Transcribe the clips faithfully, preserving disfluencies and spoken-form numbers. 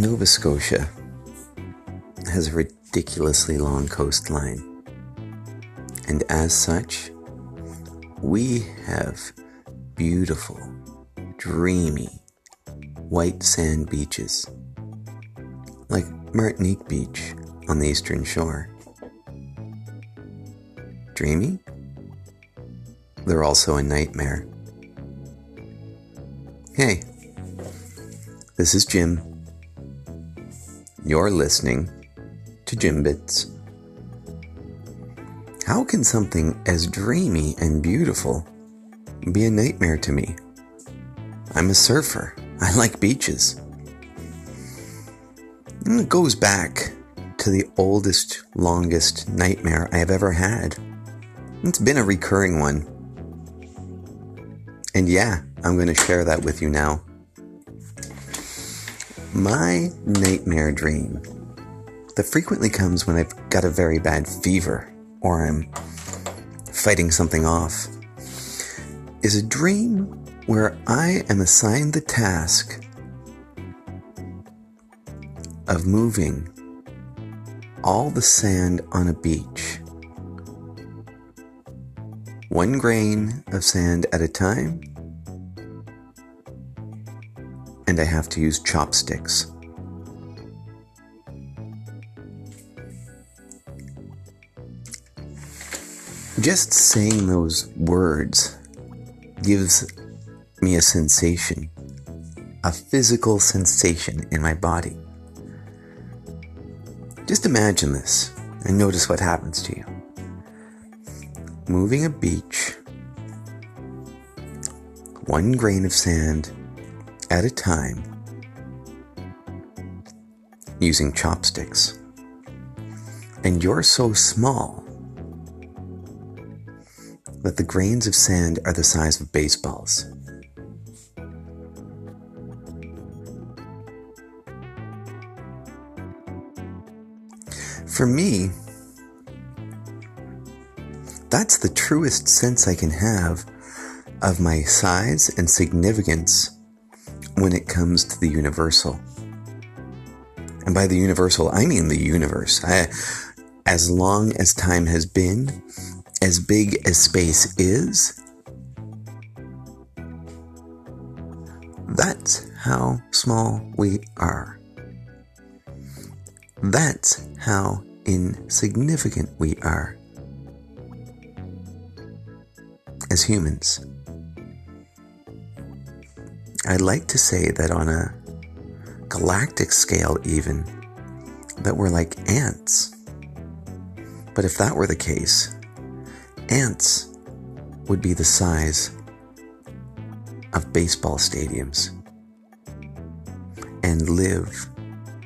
Nova Scotia has a ridiculously long coastline, and as such, we have beautiful, dreamy, white sand beaches, like Martinique Beach on the eastern shore. Dreamy? They're also a nightmare. Hey, this is Jim. You're listening to Jim Bits. How can something as dreamy and beautiful be a nightmare to me? I'm a surfer. I like beaches. And it goes back to the oldest, longest nightmare I have ever had. It's been a recurring one. And yeah, I'm going to share that with you now. My nightmare dream that frequently comes when I've got a very bad fever or I'm fighting something off, is a dream where I am assigned the task of moving all the sand on a beach, one grain of sand at a time, and I have to use chopsticks. Just saying those words gives me a sensation, a physical sensation in my body. Just imagine this and notice what happens to you. Moving a beach, one grain of sand at a time, using chopsticks. And you're so small that the grains of sand are the size of baseballs. For me, that's the truest sense I can have of my size and significance when it comes to the universal. And by the universal, I mean the universe. I, as long as time has been, as big as space is, that's how small we are. That's how insignificant we are as humans. I'd like to say that on a galactic scale even, that we're like ants. But if that were the case, ants would be the size of baseball stadiums and live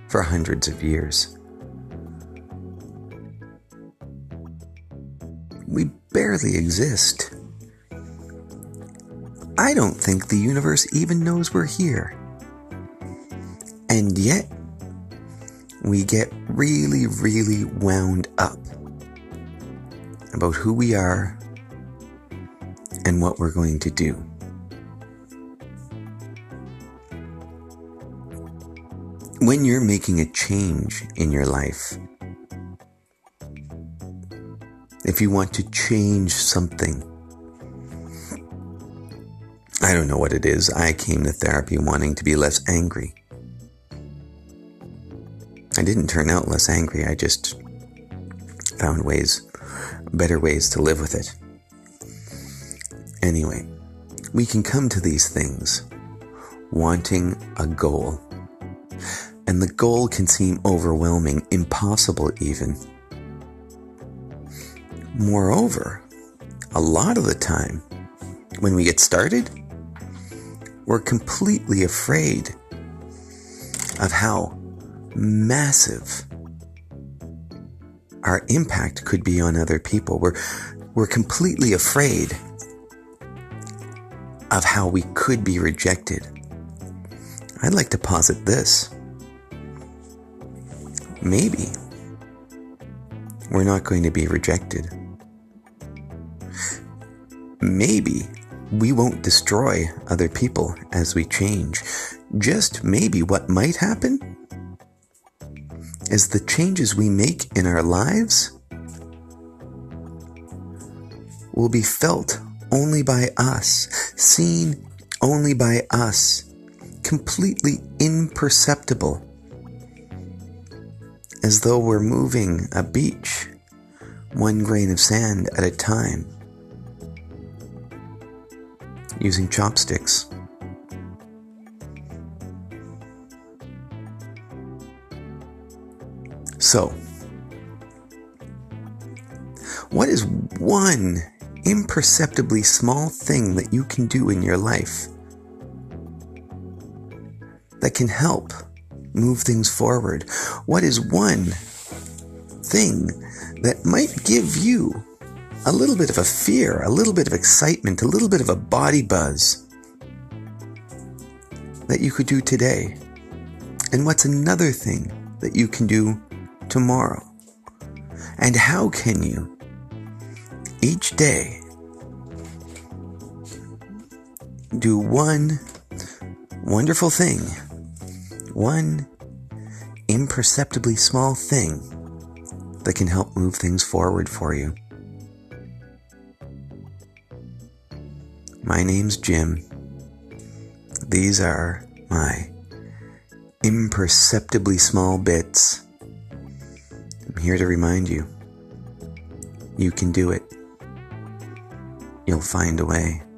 for hundreds of years. We barely exist. I don't think the universe even knows we're here. And yet, we get really, really wound up about who we are and what we're going to do. When you're making a change in your life, if you want to change something, I don't know what it is. I came to therapy wanting to be less angry. I didn't turn out less angry. I just found ways, better ways to live with it. Anyway, we can come to these things wanting a goal. And the goal can seem overwhelming, impossible even. Moreover, a lot of the time, when we get started, we're completely afraid of how massive our impact could be on other people. We're, we're completely afraid of how we could be rejected. I'd like to posit this. Maybe we're not going to be rejected. Maybe we won't destroy other people as we change. Just maybe what might happen as the changes we make in our lives will be felt only by us, seen only by us, completely imperceptible, as though we're moving a beach one grain of sand at a time, using chopsticks. So, what is one imperceptibly small thing that you can do in your life that can help move things forward? What is one thing that might give you a little bit of a fear, a little bit of excitement, a little bit of a body buzz that you could do today? And what's another thing that you can do tomorrow? And how can you each day do one wonderful thing, one imperceptibly small thing that can help move things forward for you? My name's Jim. These are my imperceptibly small bits. I'm here to remind you, you can do it. You'll find a way.